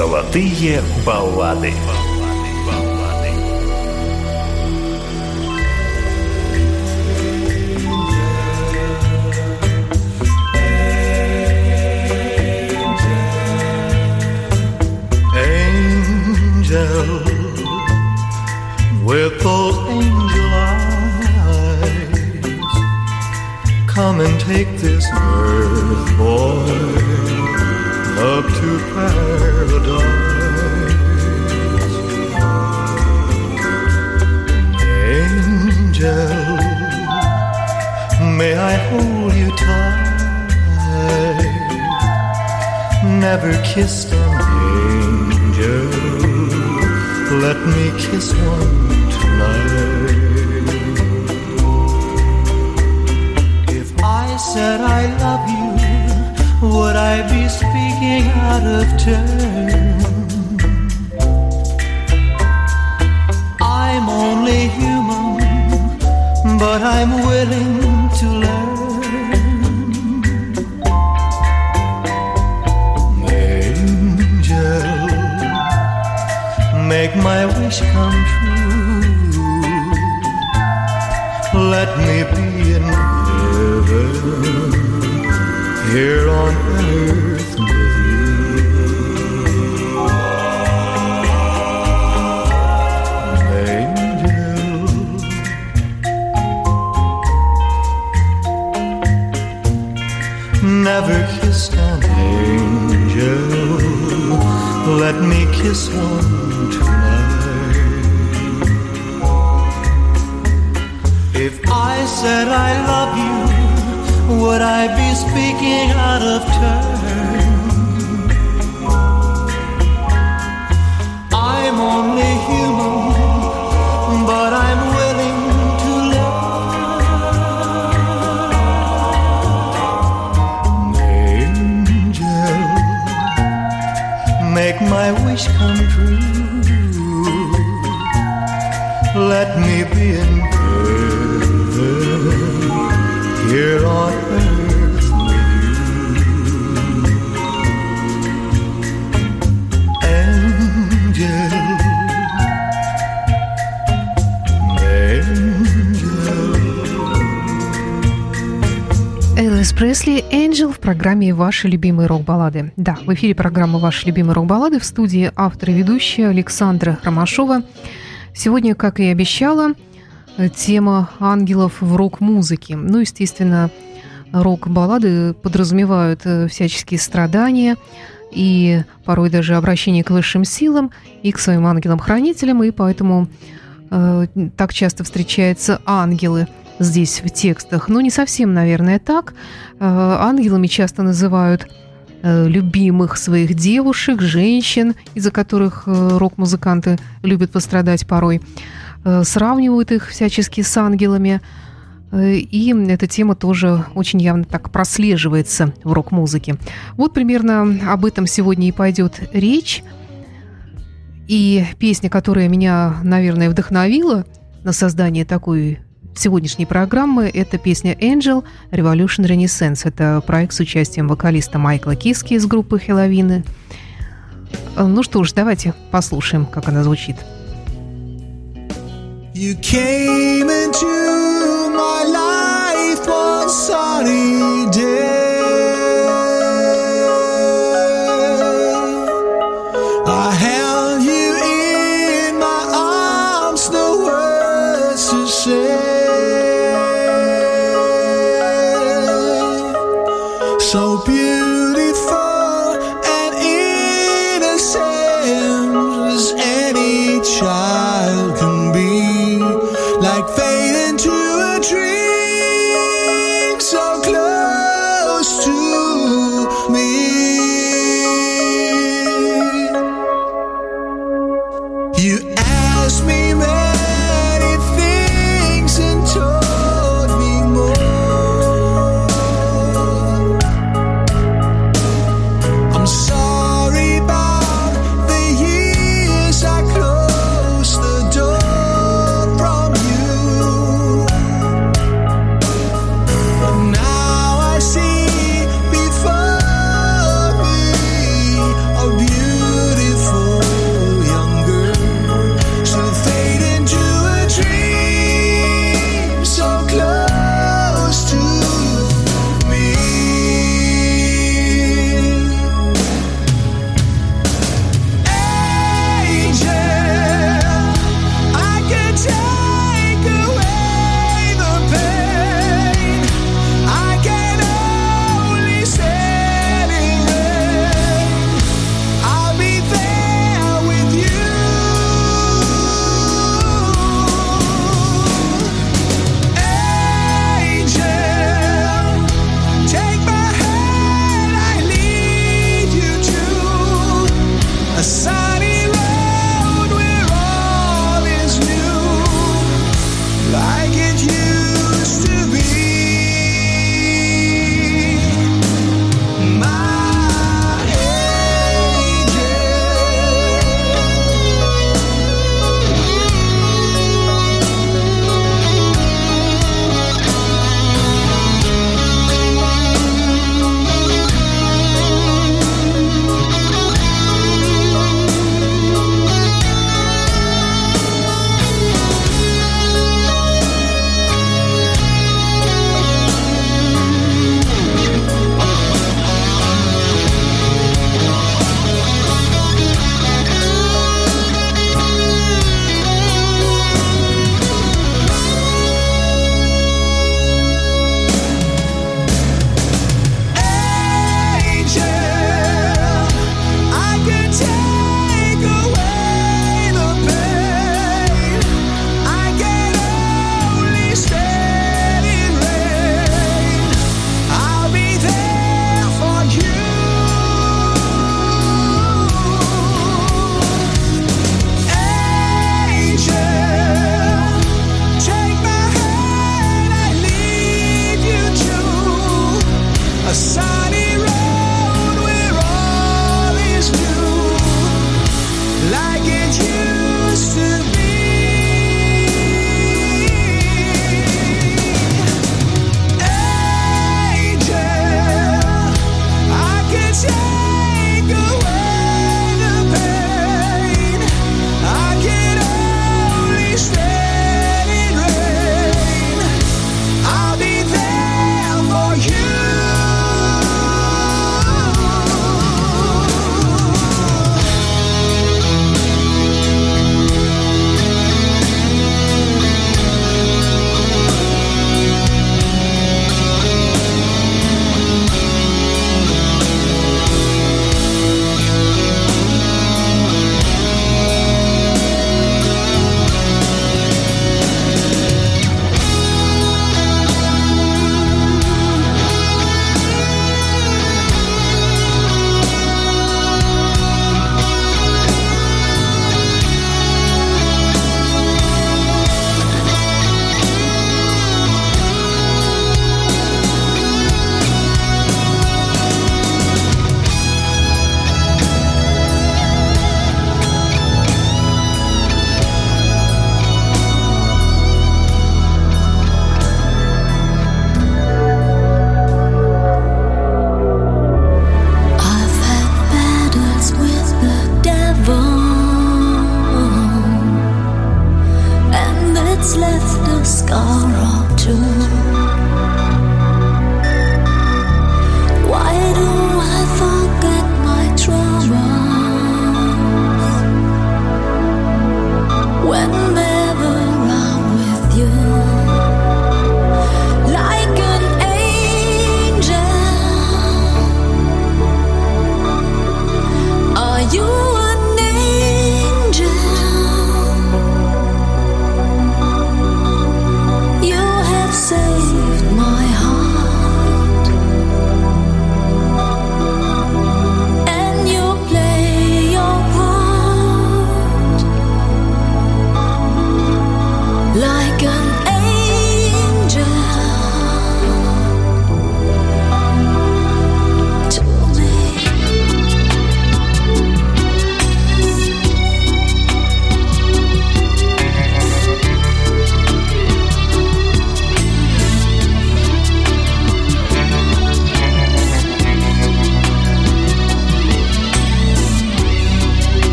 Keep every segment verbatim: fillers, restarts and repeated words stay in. Золотые баллады. Angel, with those angel eyes, come and take this earth, boy, up to paradise. Angel, may I hold you tight, never kissed an angel. Let me kiss one tonight. If I said I love you, would I be speaking out of turn? I'm only human, but I'm willing to learn. Angel, make my wish come true. Let me be in heaven, here on earth with you. Angel, never kissed an angel. Let me kiss one tonight. If I said I love you, would I be speaking out of turn? I'm only human, but I'm willing to love. Angel, make my wish come true. Let me be in heaven, here on earth with you. Angel, angel. Элвис Пресли, «Angel» в программе «Ваши любимые рок-баллады». Да, в эфире программа «Ваши любимые рок-баллады», в студии автор и ведущая Александра Ромашова. Сегодня, как и обещала, тема ангелов в рок-музыке. Ну, естественно, рок-баллады подразумевают всяческие страдания и порой даже обращение к высшим силам и к своим ангелам-хранителям, и поэтому э, так часто встречаются ангелы здесь в текстах. Но не совсем, наверное, так. Э, ангелами часто называют любимых своих девушек, женщин, из-за которых рок-музыканты любят пострадать порой, сравнивают их всячески с ангелами, и эта тема тоже очень явно так прослеживается в рок-музыке. Вот примерно об этом сегодня и пойдет речь, и песня, которая меня, наверное, вдохновила на создание такой сегодняшней программы, это песня «Angel» Revolution Renaissance. Это проект с участием вокалиста Майкла Киски из группы «Хелавины». Ну что ж, давайте послушаем, как она звучит. You came into my life on sunny day. I held you in my arms, no words to say. So beautiful and innocent as any child can be, like fade into a dream so close.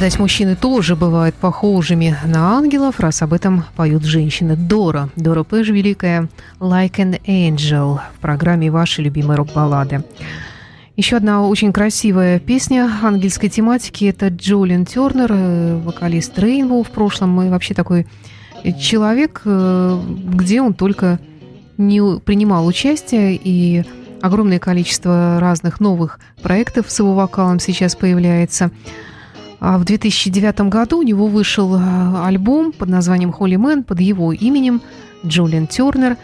Видать, мужчины тоже бывают похожими на ангелов, раз об этом поют женщины. Дора. Дора Пеш, великая «Like an Angel» в программе «Ваши любимые рок-баллады». Еще одна очень красивая песня ангельской тематики – это Джо Линн Тернер, вокалист Рейнбоу в прошлом. И вообще такой человек, где он только не принимал участие, и огромное количество разных новых проектов с его вокалом сейчас появляется. А в две тысячи девятом году у него вышел альбом под названием «Holy Man» под его именем Джо Линн Тернер,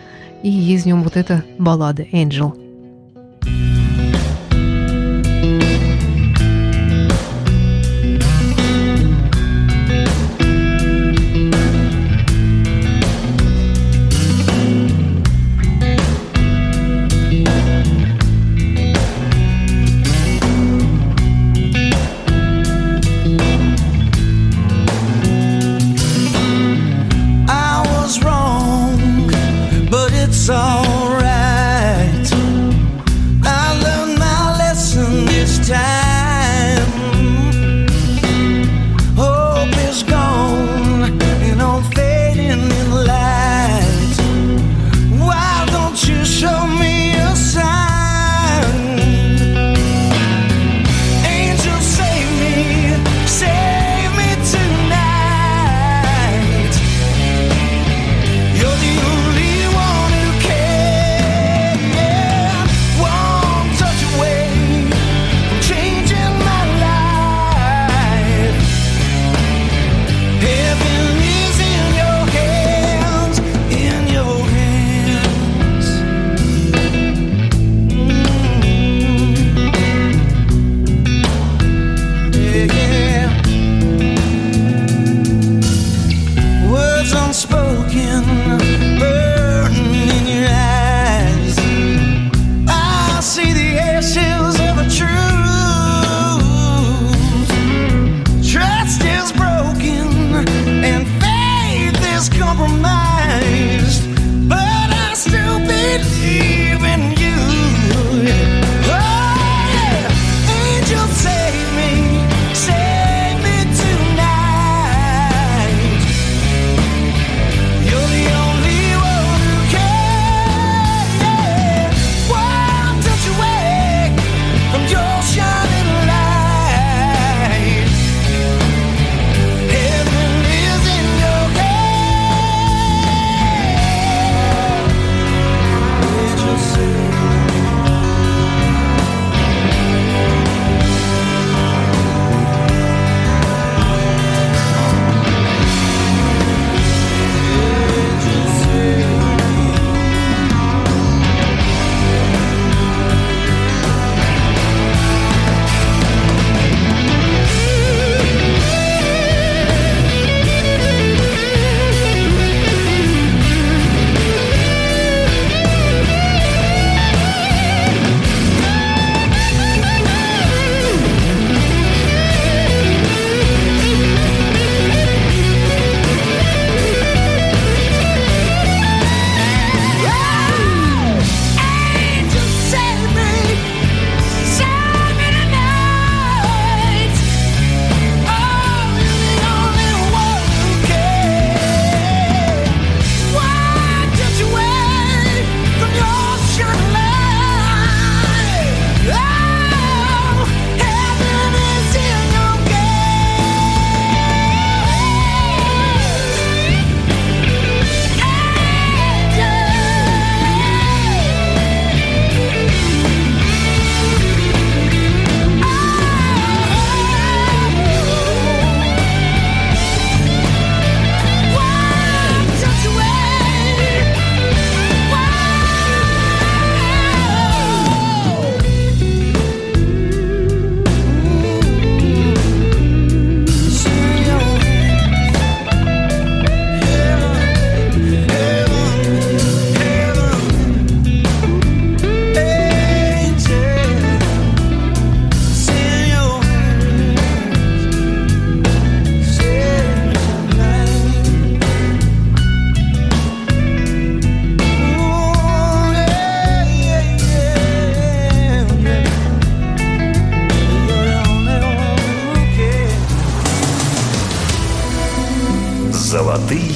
и есть в нем вот эта баллада «Angel». It's alright.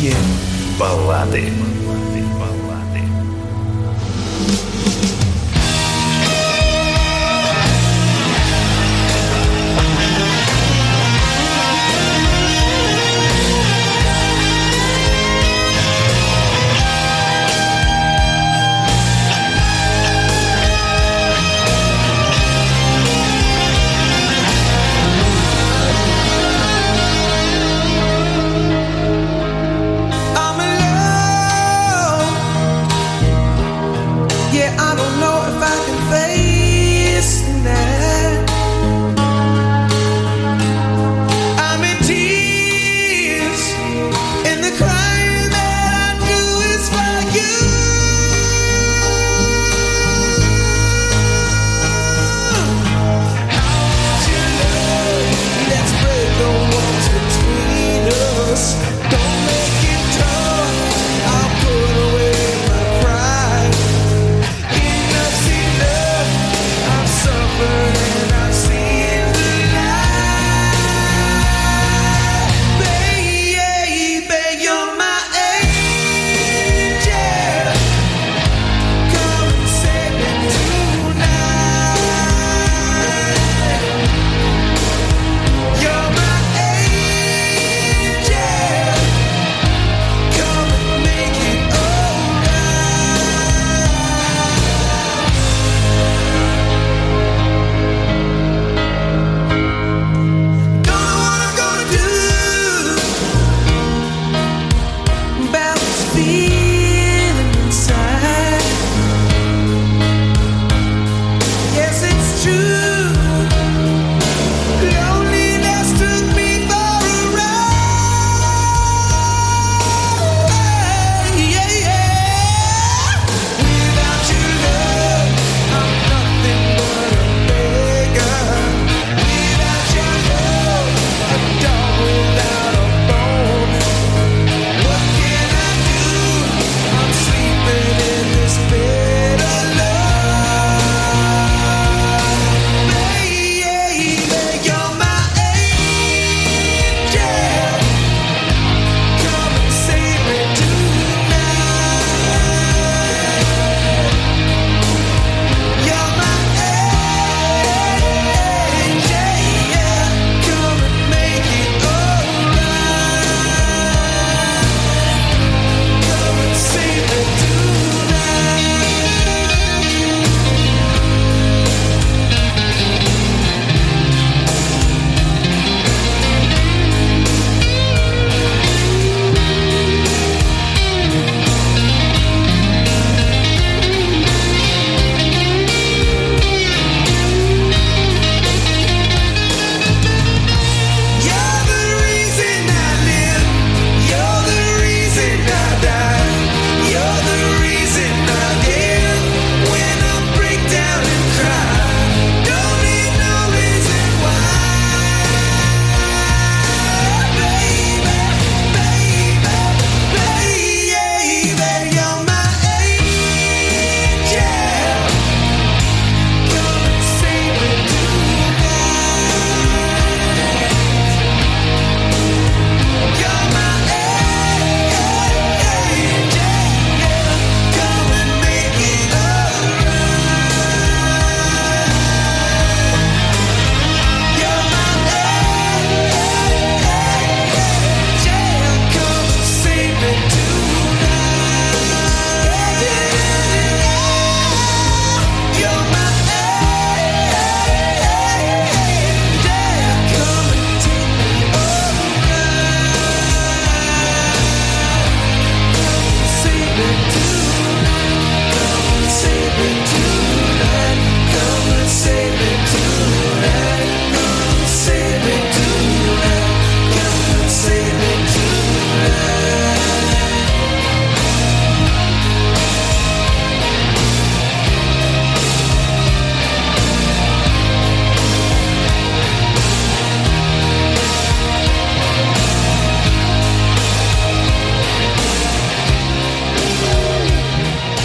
Русские баллады.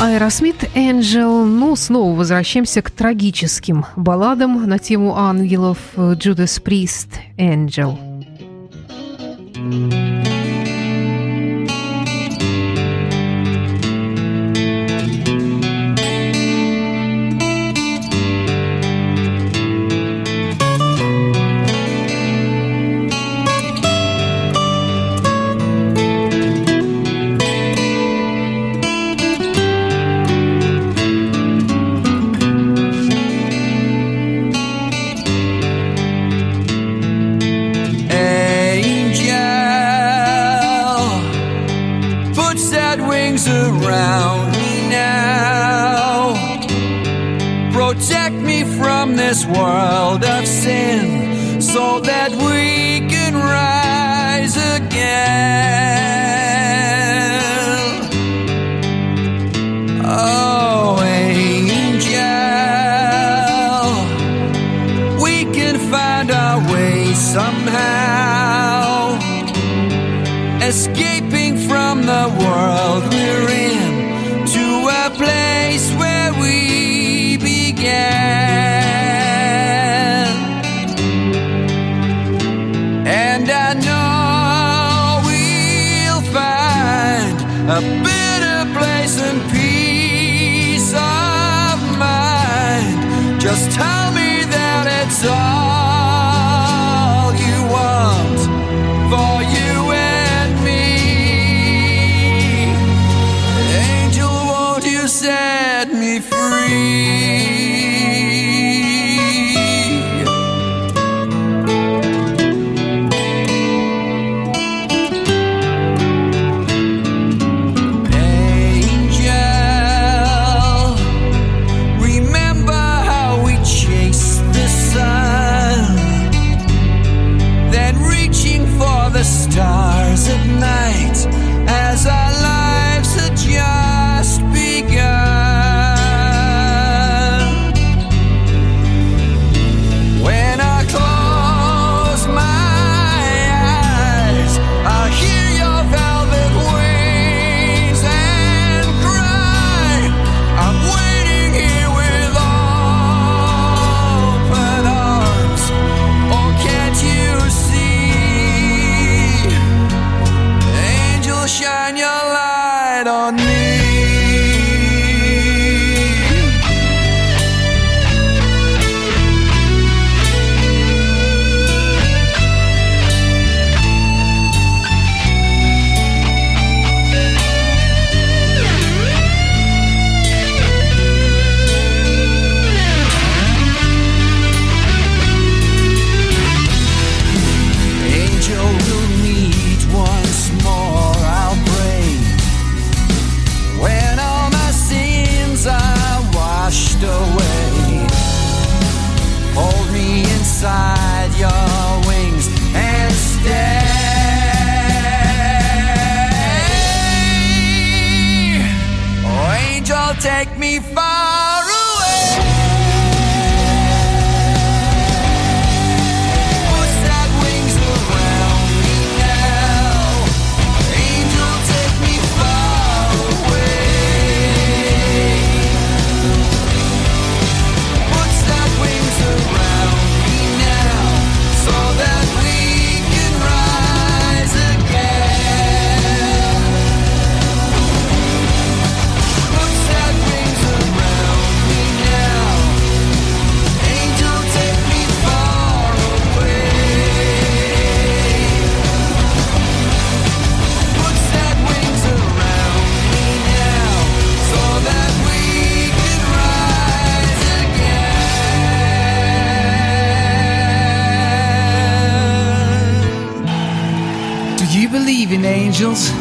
Aerosmith, Angel. Ну, снова возвращаемся к трагическим балладам на тему ангелов. Judas Priest, Angel. around me now. Protect me from this world of sin, so that we can rise again. Oh, angel, we can find our way somehow. Escape from the world we're in to a place where we began. And I know we'll find a better place and peace of mind. Just tell me that it's all you want for you. Set me free. Angel, remember how we chased the sun, then reaching for the stars at night as our lives had just begun. Take me far away. Put that wings around me now. Angel, take me far away. Put that wings around me now, so that we can rise again. Believe in angels.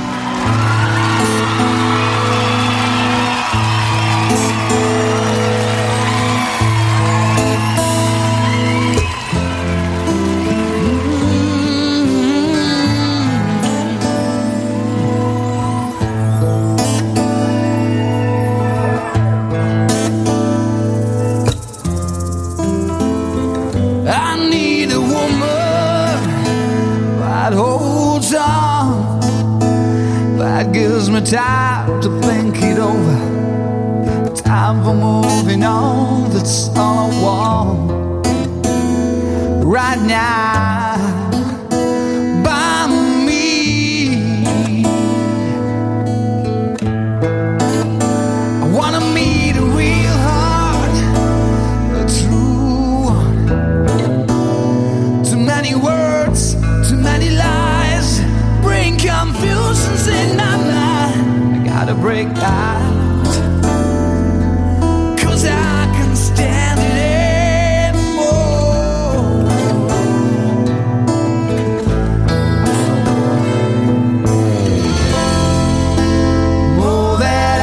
Gives me time to think it over. Time for moving on, that's all I want. Right now, by me. I wanna meet a real heart, a true one. Too many words, too many lies, bring confusions in my mind. To break out, 'cause I can stand it anymore. More that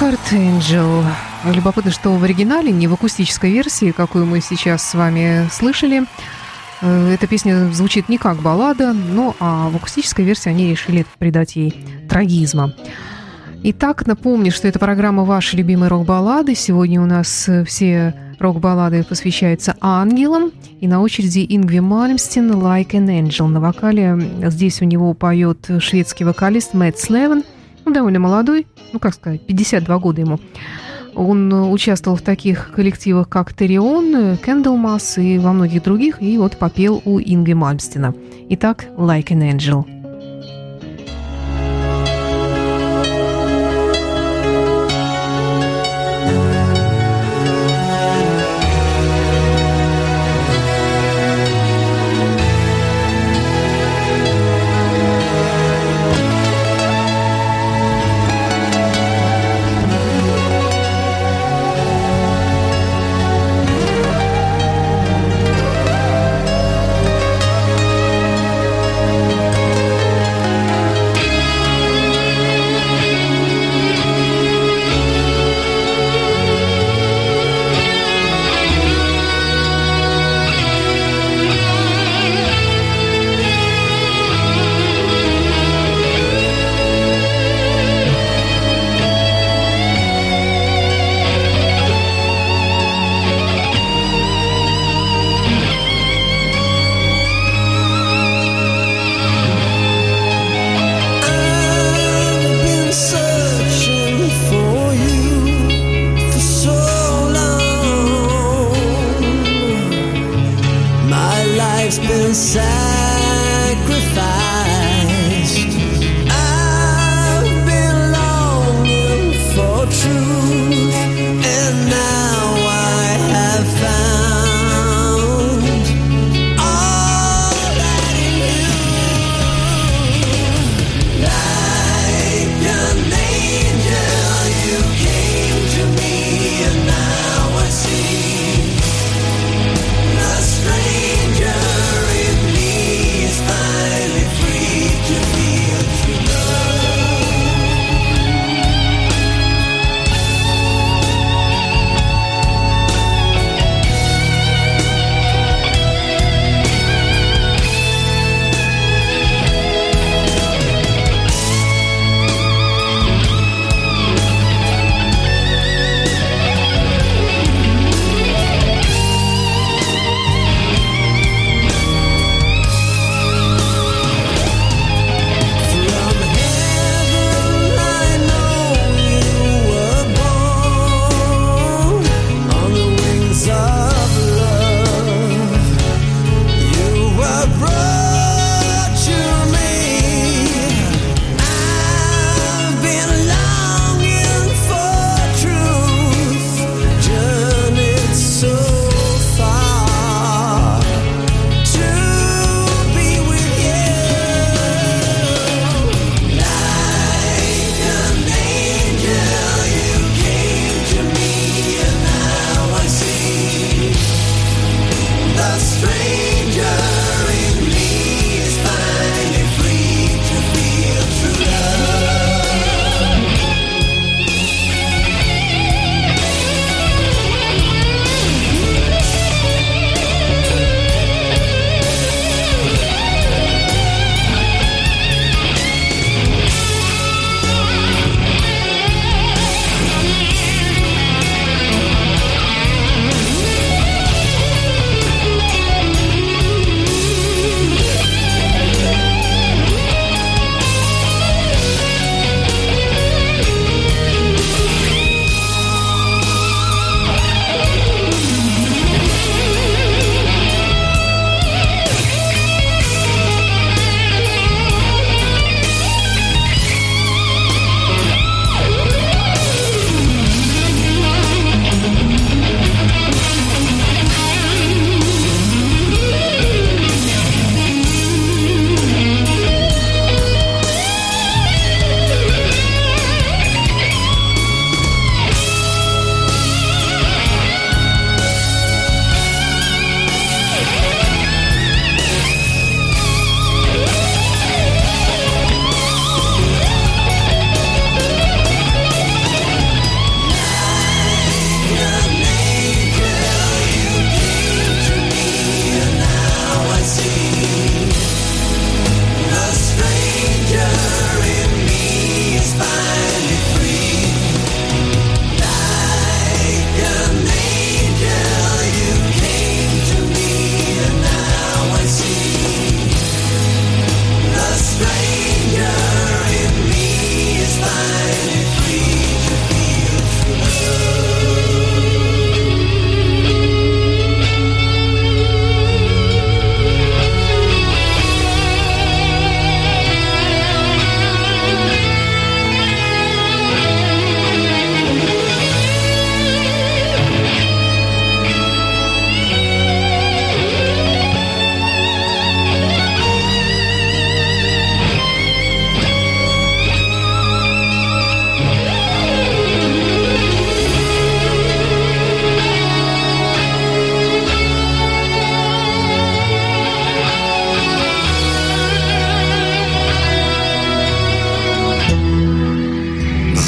Heart Angel. Любопытно, что в оригинале, не в акустической версии, какую мы сейчас с вами слышали, эта песня звучит не как баллада, ну а в акустической версии они решили придать ей трагизма. Итак, напомню, что это программа «Ваши любимые рок-баллады». Сегодня у нас все рок-баллады посвящаются ангелам. И на очереди Ингви Мальмстин «Like an Angel». На вокале здесь у него поет шведский вокалист Мэтт Слэвен. Ну, довольно молодой, ну, как сказать, пятьдесят два года ему. Он участвовал в таких коллективах, как Терион, Кэндлмас и во многих других, и вот попел у Ингви Мальмстина. Итак, «Like an Angel».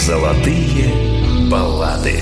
Золотые баллады.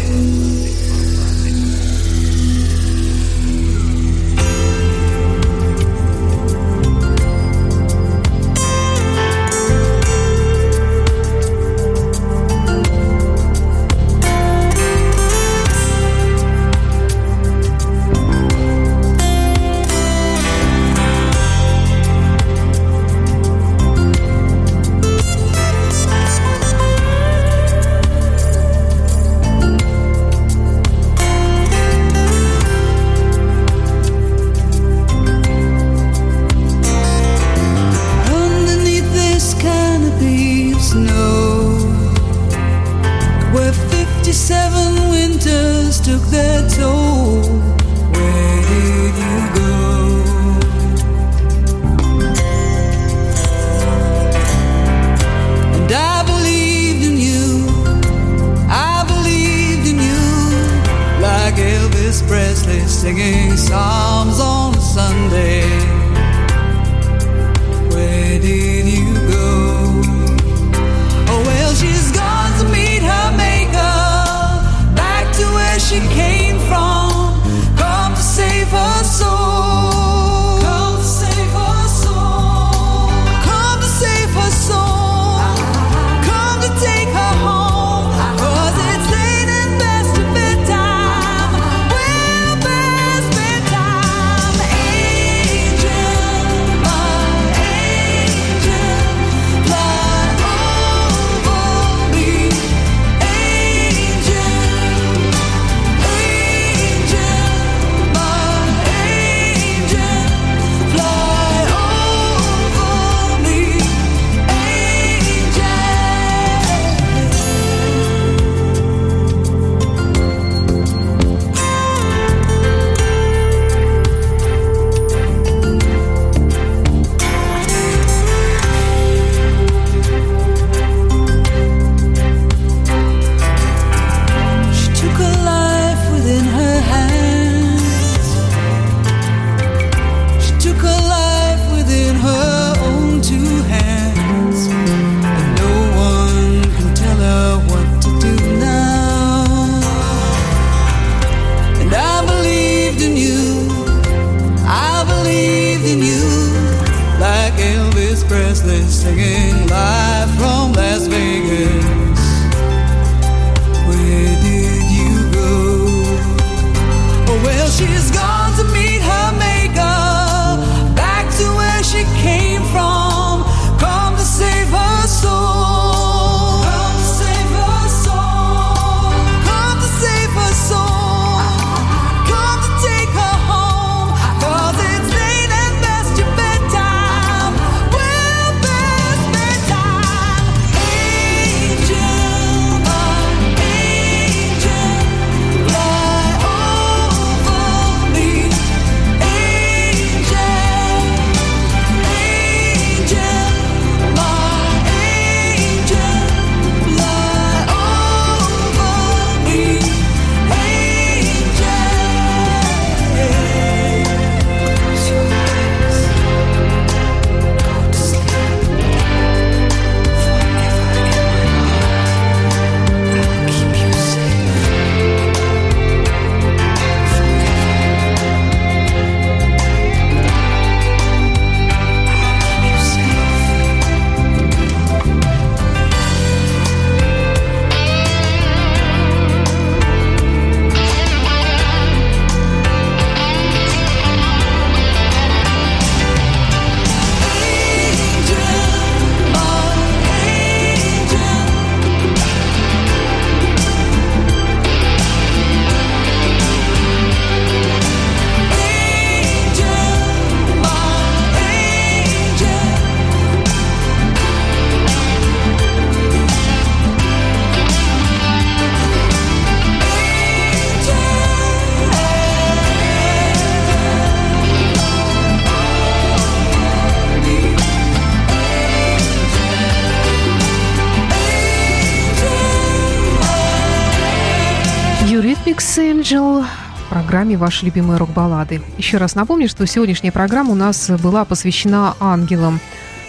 Программе «Ваши любимые рок-баллады». Еще раз напомню, что сегодняшняя программа у нас была посвящена ангелам.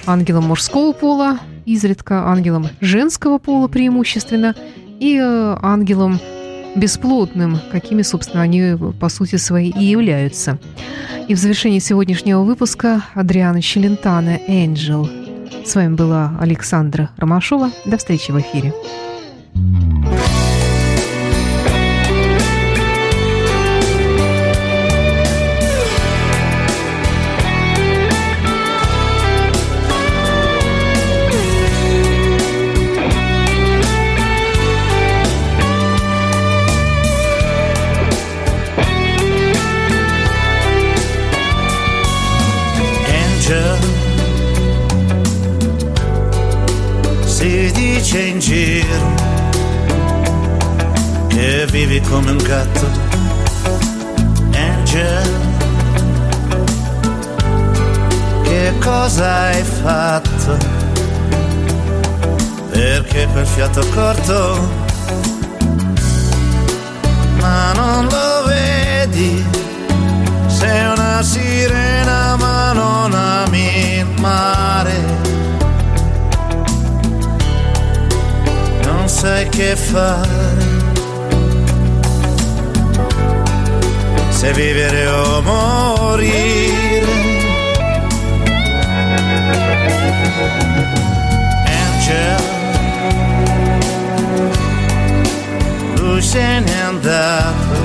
Ангелам мужского пола, изредка ангелам женского пола преимущественно – и ангелом бесплотным, какими, собственно, они по сути своей и являются. И в завершении сегодняшнего выпуска Адриана Челентана «Angel». С вами была Александра Ромашова. До встречи в эфире. In giro che vivi come un gatto, Angel, che cosa hai fatto? Perché quel fiato corto, ma non lo vedi, sei una sirena ma non ami il mare. Non sai che fare, se vivere o morire. Angel, lui se n'è andato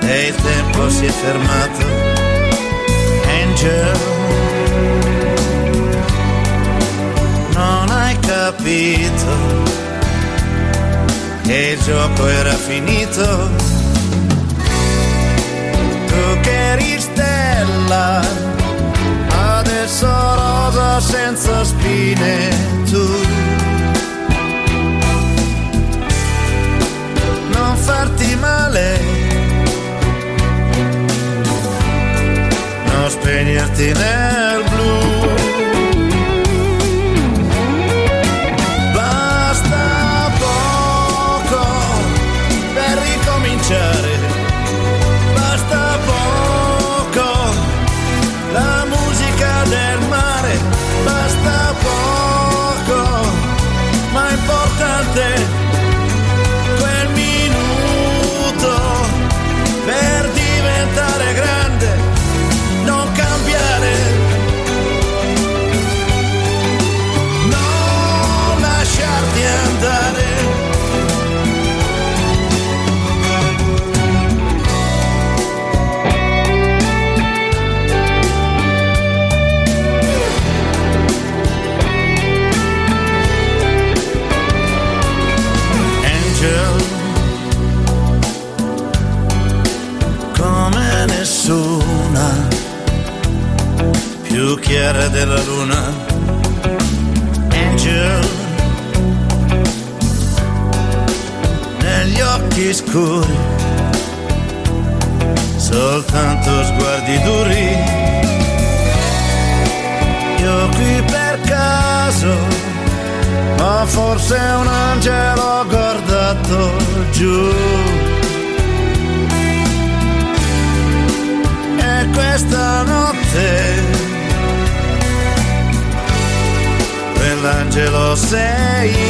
e il tempo si è fermato. Angel, non hai capito che il gioco era finito. Tu che eri stella, adesso rosa senza spine tu. Non farti male, non spegnerti nel blu. Basta poco, la musica del mare, basta poco, ma è importante quel minuto per diventare grande, non cambiare, non lasciarti andare. Nessuna più chiara della luna, Angel, negli occhi scuri, soltanto sguardi duri. Io qui per caso, ma forse un angelo ho guardato giù. Questa notte quell'angelo sei.